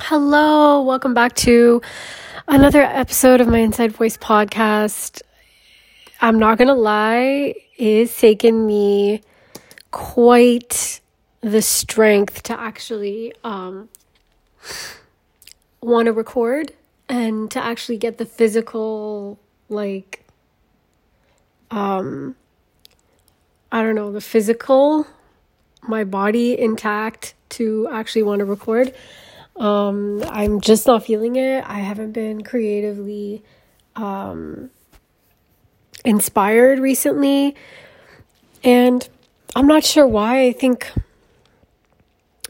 Hello, welcome back to another episode of my Inside Voice podcast. I'm not gonna lie, it's taken me quite the strength to actually want to record and to actually get the physical, like, my body intact to actually want to record. I'm just not feeling it. I haven't been creatively inspired recently, and I'm not sure why. I think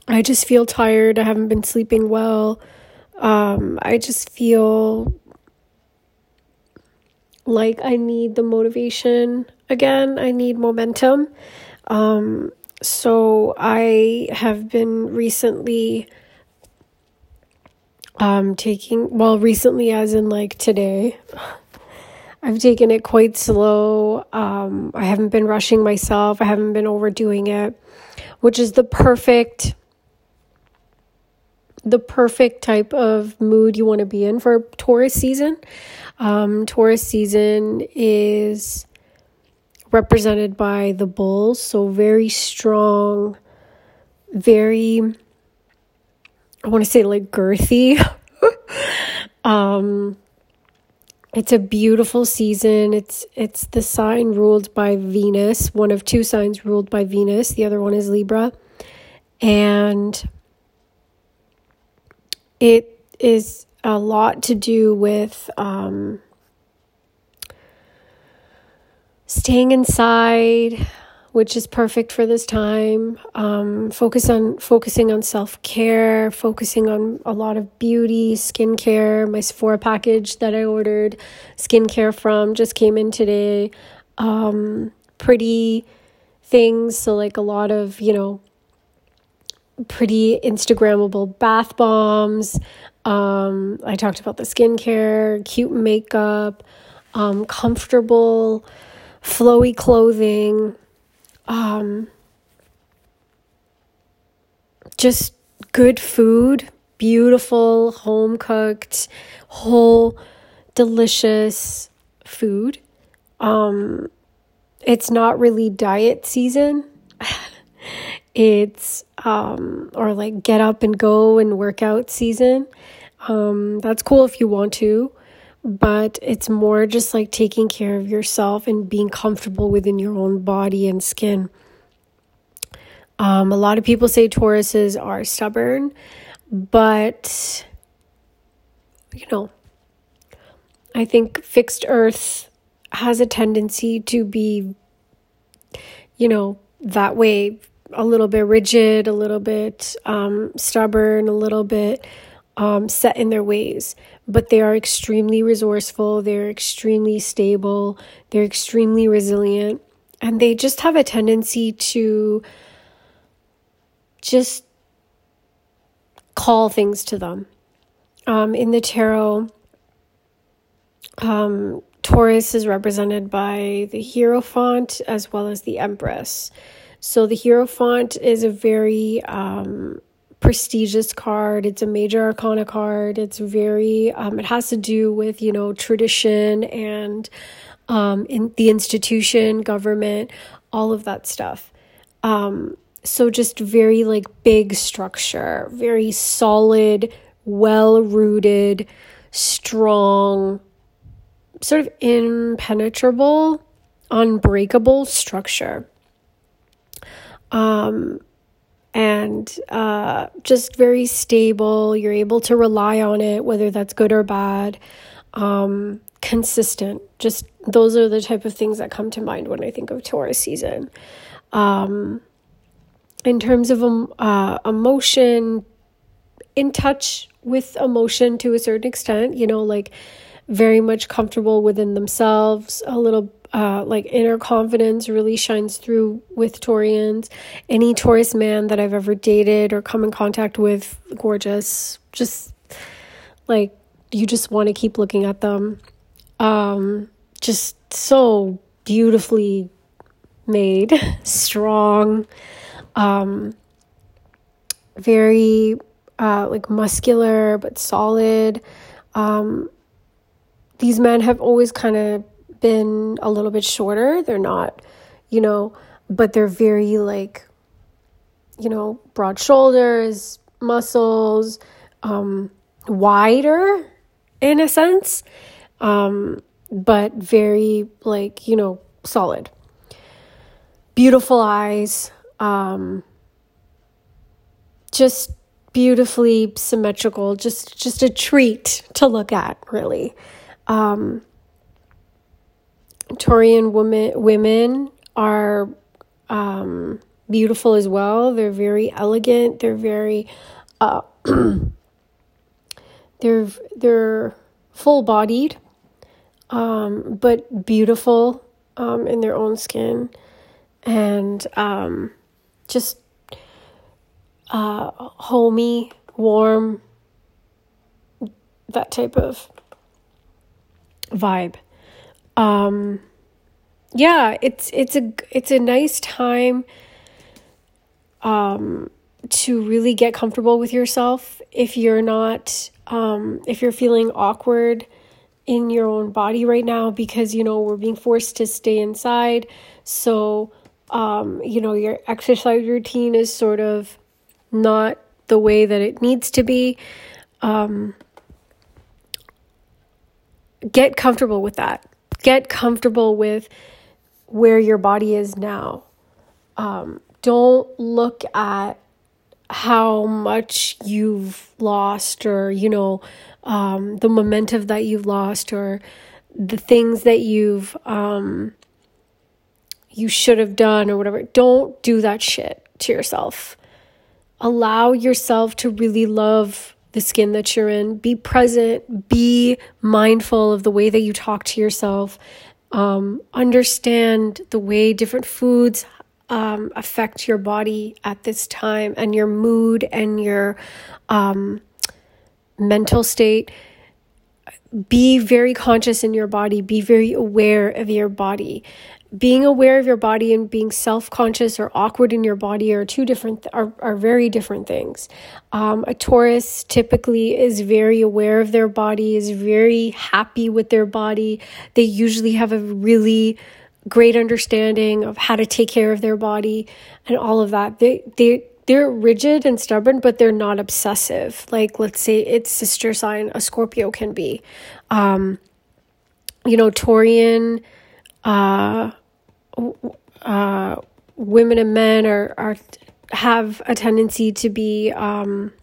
I just feel tired. I haven't been sleeping well. I just feel like I need the motivation again. I need momentum. So I have been recently recently as in like today, I've taken it quite slow. I haven't been rushing myself. I haven't been overdoing it, which is the perfect type of mood you want to be in for Taurus season. Taurus season is represented by the bull, so very strong, very, I want to say, like, girthy. It's a beautiful season. It's the sign ruled by Venus, one of two signs ruled by Venus. The other one is Libra, and it is a lot to do with staying inside, which is perfect for this time. Focusing on self-care, focusing on a lot of beauty, skincare. My Sephora package that I ordered skincare from just came in today. Pretty things, so like a lot of, pretty Instagrammable bath bombs. I talked about the skincare, cute makeup, comfortable, flowy clothing, just good food, beautiful, home cooked, whole, delicious food. It's not really diet season. It's, or like get up and go and workout season. That's cool if you want to, but it's more just like taking care of yourself and being comfortable within your own body and skin. A lot of people say Tauruses are stubborn, but, I think fixed earth has a tendency to be, that way, a little bit rigid, a little bit stubborn, a little bit set in their ways, but they are extremely resourceful, they're extremely stable, they're extremely resilient, and they just have a tendency to just call things to them. In the tarot, Taurus is represented by the Hierophant as well as the Empress. So the Hierophant is a very prestigious card. It's a major arcana card. It's very it has to do with tradition and in the institution, government, all of that stuff. So just very like big structure, very solid, well-rooted, strong, sort of impenetrable, unbreakable structure. And just very stable. You're able to rely on it, whether that's good or bad. Consistent. Just those are the type of things that come to mind when I think of Taurus season. In terms of emotion, in touch with emotion to a certain extent, very much comfortable within themselves, a little inner confidence really shines through with Taurians. Any Taurus man that I've ever dated or come in contact with, gorgeous. Just like you just want to keep looking at them. Just so beautifully made, strong, very like muscular but solid. These men have always kind of been a little bit shorter. They're not, but they're very broad shoulders, muscles, wider in a sense, but very solid. Beautiful eyes, just beautifully symmetrical, just a treat to look at, really. Taurian women are beautiful as well. They're very elegant. They're very they're full-bodied, but beautiful in their own skin, and homey, warm, that type of vibe. It's a nice time to really get comfortable with yourself. If you're not, if you're feeling awkward in your own body right now, because we're being forced to stay inside, so your exercise routine is sort of not the way that it needs to be. Get comfortable with that. Get comfortable with where your body is now. Don't look at how much you've lost, or the momentum that you've lost, or the things that you've you should have done or whatever. Don't do that shit to yourself. Allow yourself to really love the skin that you're in. Be present. Be mindful of the way that you talk to yourself. Understand the way different foods affect your body at this time, and your mood and your mental state. Be very conscious in your body. Be very aware of your body. Being aware of your body and being self-conscious or awkward in your body are very different things. A Taurus typically is very aware of their body, is very happy with their body. They usually have a really great understanding of how to take care of their body and all of that. They're rigid and stubborn, but they're not obsessive. Like, let's say its sister sign, a Scorpio, can be. Taurian women and men have a tendency to be very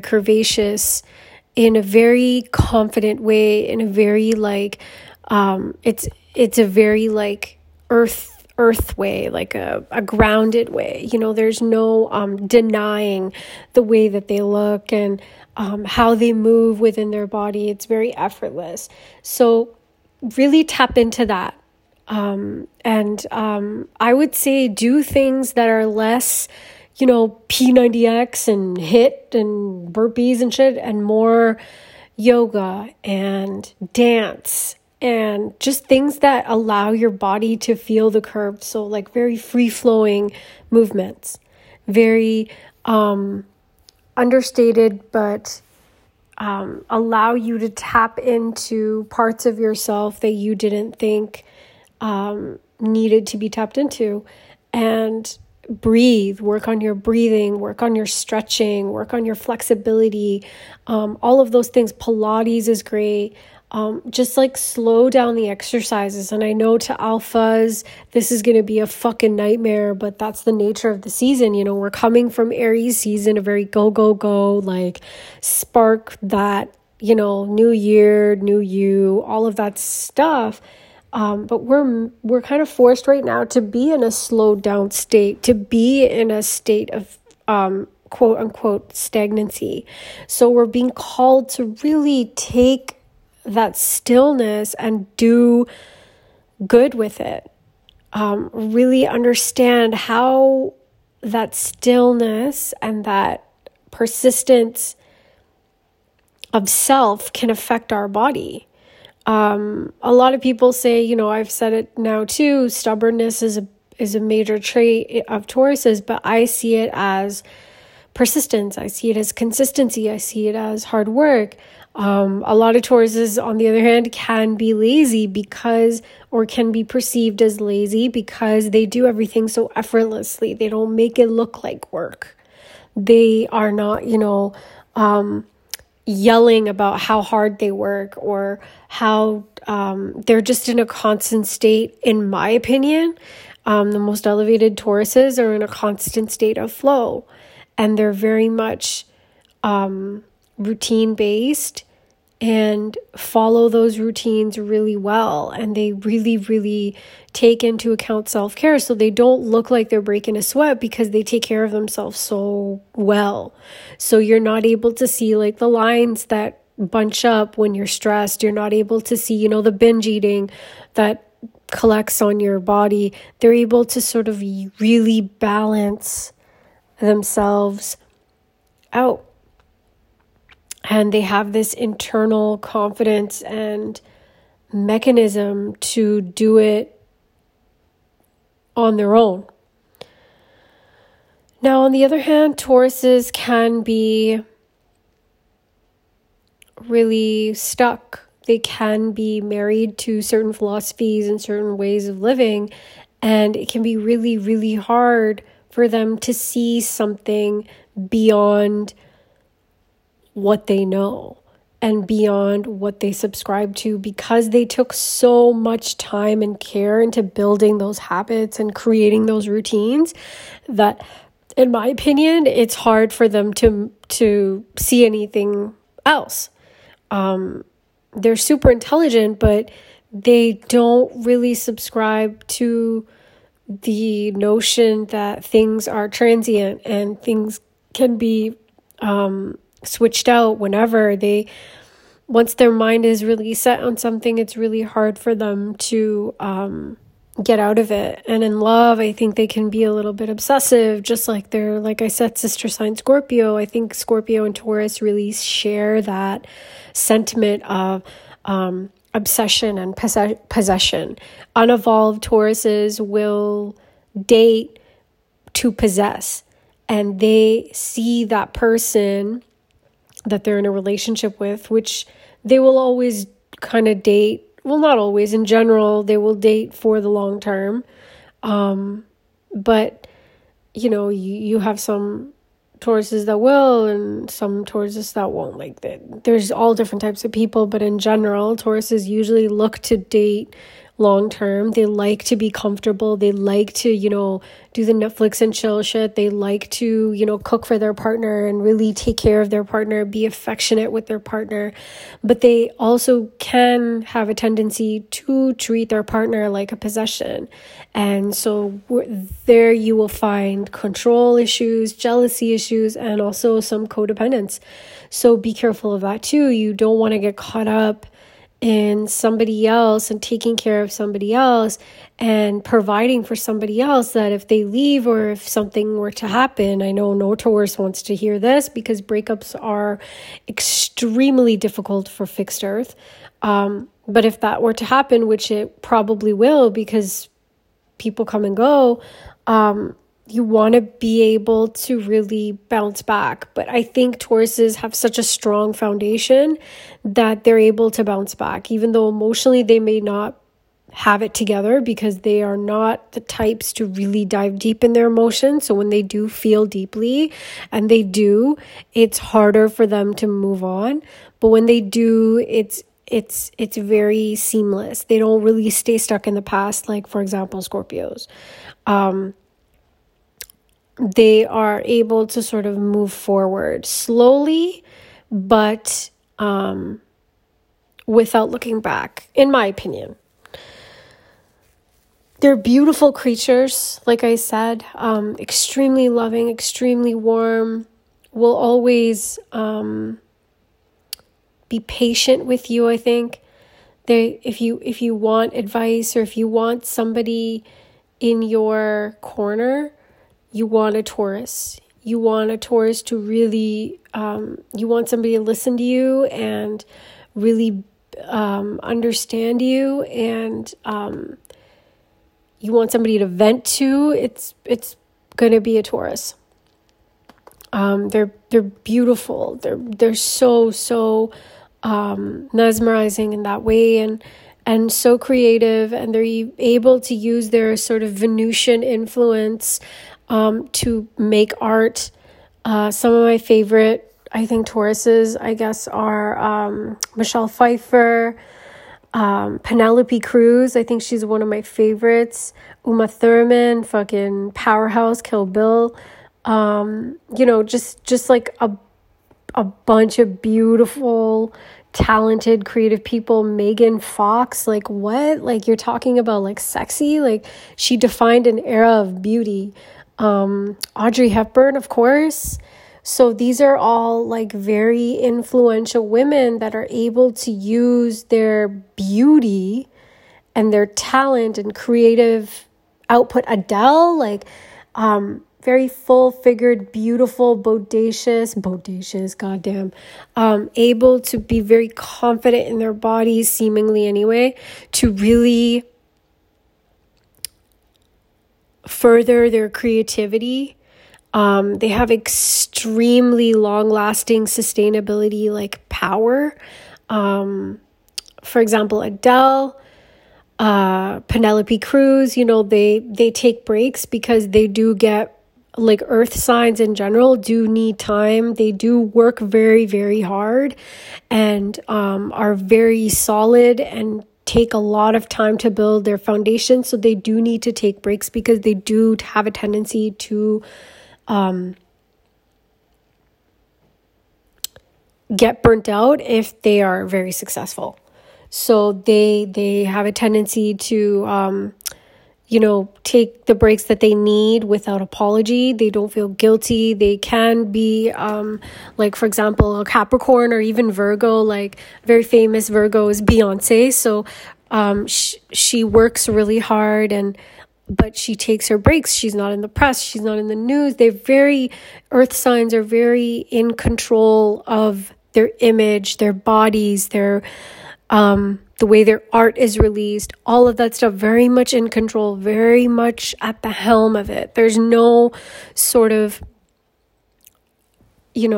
curvaceous, in a very confident way, in a very it's a very earth way, like a grounded way. There's no denying the way that they look and how they move within their body. It's very effortless. So really tap into that. I would say do things that are less, P90X and HIIT and burpees and shit, and more yoga and dance, and just things that allow your body to feel the curve. So very free-flowing movements, very understated, but allow you to tap into parts of yourself that you didn't think needed to be tapped into. And breathe, work on your breathing, work on your stretching, work on your flexibility, all of those things. Pilates is great. Slow down the exercises. And I know to alphas, this is going to be a fucking nightmare, but that's the nature of the season. We're coming from Aries season, a very go, go, go, spark that, new year, new you, all of that stuff. But we're kind of forced right now to be in a slowed down state, to be in a state of, quote unquote, stagnancy. So we're being called to really take that stillness and do good with it. Really understand how that stillness and that persistence of self can affect our body. A lot of people say, I've said it now too, stubbornness is a is a major trait of Tauruses, but I see it as persistence. I see it as consistency. I see it as hard work. A lot of Tauruses, on the other hand, can be lazy because, or can be perceived as lazy because they do everything so effortlessly. They don't make it look like work. They are not, yelling about how hard they work or how they're just in a constant state, in my opinion. The most elevated Tauruses are in a constant state of flow, and they're very much routine-based and follow those routines really well. And they really, really take into account self-care, so they don't look like they're breaking a sweat because they take care of themselves so well. So you're not able to see like the lines that bunch up when you're stressed. You're not able to see, the binge eating that collects on your body. They're able to sort of really balance themselves out. And they have this internal confidence and mechanism to do it on their own. Now, on the other hand, Tauruses can be really stuck. They can be married to certain philosophies and certain ways of living, and it can be really, really hard for them to see something beyond what they know and beyond what they subscribe to, because they took so much time and care into building those habits and creating those routines that, in my opinion, it's hard for them to see anything else. They're super intelligent, but they don't really subscribe to the notion that things are transient and things can be switched out whenever they, once their mind is really set on something, it's really hard for them to get out of it. And in love, I think they can be a little bit obsessive, just like they're, like I said, sister sign Scorpio. I think Scorpio and Taurus really share that sentiment of obsession and possession. Unevolved Tauruses will date to possess, and they see that person that they're in a relationship with, which they will always kind of date. Well, not always. In general, they will date for the long term. But, you have some Tauruses that will and some Tauruses that won't. Like that, there's all different types of people. But in general, Tauruses usually look to date long term. They like to be comfortable. They like to, do the Netflix and chill shit. They like to, cook for their partner and really take care of their partner, be affectionate with their partner. But they also can have a tendency to treat their partner like a possession. And so there you will find control issues, jealousy issues, and also some codependence. So be careful of that too. You don't want to get caught up in somebody else and taking care of somebody else and providing for somebody else, that if they leave or if something were to happen, I know no Taurus wants to hear this because breakups are extremely difficult for fixed earth. But if that were to happen, which it probably will because people come and go, you want to be able to really bounce back. But I think Tauruses have such a strong foundation that they're able to bounce back, even though emotionally they may not have it together because they are not the types to really dive deep in their emotions. So when they do feel deeply, and they do, it's harder for them to move on. But when they do, it's very seamless. They don't really stay stuck in the past, like, for example, Scorpios. They are able to sort of move forward slowly, but without looking back, in my opinion. They're beautiful creatures, like I said, extremely loving, extremely warm, will always be patient with you, I think. They, if you want advice, or if you want somebody in your corner, you want a Taurus. You want a Taurus to really, you want somebody to listen to you and really understand you and you want somebody to vent to, it's going to be a Taurus. They're beautiful. They're so mesmerizing in that way, and so creative, and they're able to use their sort of Venusian influence to make art. Some of my favorite, I think, Tauruses, I guess, are Michelle Pfeiffer, Penelope Cruz. I think she's one of my favorites. Uma Thurman, fucking powerhouse, Kill Bill. Just like a bunch of beautiful, talented, creative people. Megan Fox, like what? Like you're talking about like sexy? Like she defined an era of beauty. Audrey Hepburn, of course. So these are all like very influential women that are able to use their beauty and their talent and creative output. Adele, like very full-figured, beautiful, bodacious, goddamn, able to be very confident in their bodies, seemingly anyway, to really further their creativity. They have extremely long-lasting sustainability, like power. For example, Adele, Penelope Cruz, they take breaks because they do get, like, earth signs in general do need time. They do work very, very hard and are very solid and take a lot of time to build their foundation. So they do need to take breaks because they do have a tendency to get burnt out if they are very successful. So they have a tendency to take the breaks that they need without apology. They don't feel guilty. They can be for example, a Capricorn or even Virgo. Like very famous Virgo is Beyonce. So she works really hard but she takes her breaks. She's not in the press. She's not in the news. Earth signs are very in control of their image, their bodies, their, the way their art is released, all of that stuff, very much in control, very much at the helm of it. There's no sort of, I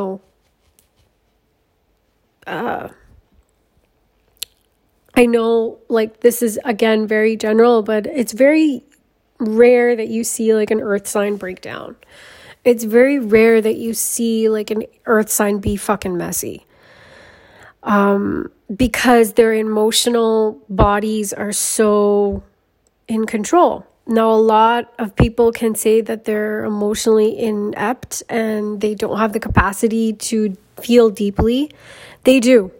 know like this is again, very general, but it's very rare that you see like an earth sign breakdown. It's very rare that you see like an earth sign be fucking messy, because their emotional bodies are so in control. Now, a lot of people can say that they're emotionally inept and they don't have the capacity to feel deeply. They do.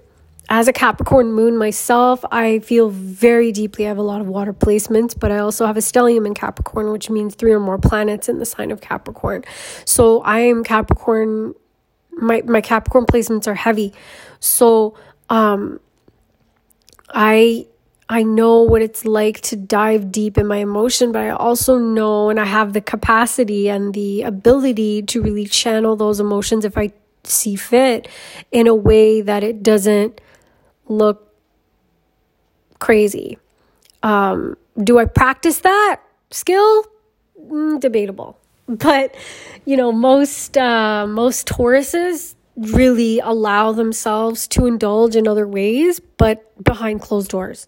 As a Capricorn moon myself, I feel very deeply. I have a lot of water placements, but I also have a stellium in Capricorn, which means 3 or more planets in the sign of Capricorn. So I am Capricorn. My Capricorn placements are heavy. So I know what it's like to dive deep in my emotion, but I also know and I have the capacity and the ability to really channel those emotions if I see fit in a way that it doesn't look crazy. Do I practice that skill? Debatable. But most Tauruses really allow themselves to indulge in other ways, but behind closed doors,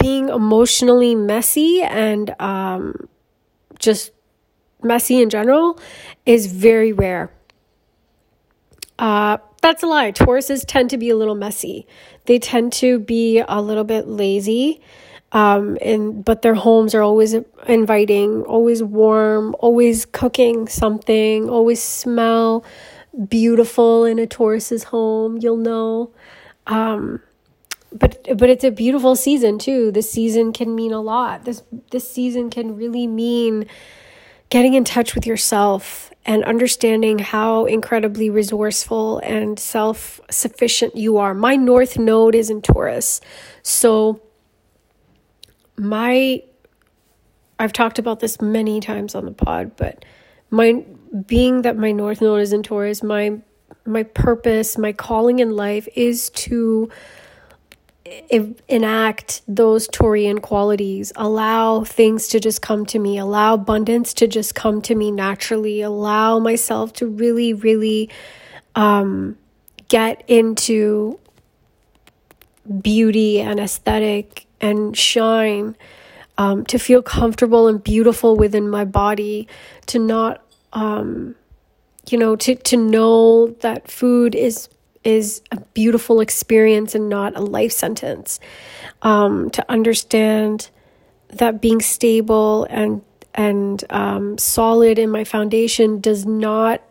being emotionally messy and just messy in general is very rare. That's a lie. Tauruses tend to be a little messy. They tend to be a little bit lazy, but their homes are always inviting, always warm, always cooking something, always smell beautiful in a Taurus's home, you'll know. But it's a beautiful season too. This season can mean a lot. This season can really mean getting in touch with yourself and understanding how incredibly resourceful and self-sufficient you are. My North Node is in Taurus. So I've talked about this many times on the pod, but being that my North Node is in Taurus, my purpose, my calling in life is to enact those Taurian qualities, allow things to just come to me, allow abundance to just come to me naturally, allow myself to really get into beauty and aesthetic and shine, to feel comfortable and beautiful within my body, to not to know that food is a beautiful experience and not a life sentence, to understand that being stable and solid in my foundation does not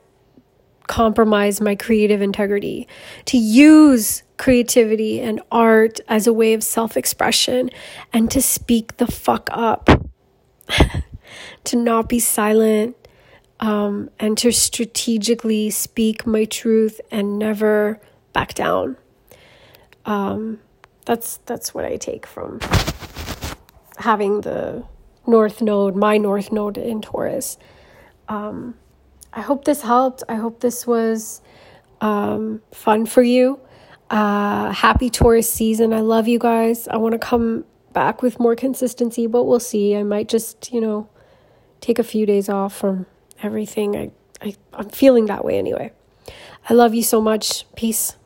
compromise my creative integrity, to use creativity and art as a way of self-expression, and to speak the fuck up, to not be silent, and to strategically speak my truth and never back down. That's what I take from having the North Node, my North Node in Taurus. I hope this helped. I hope this was fun for you. Happy Taurus season. I love you guys. I want to come back with more consistency, but we'll see. I might just, take a few days off from everything. I'm feeling that way anyway. I love you so much. Peace.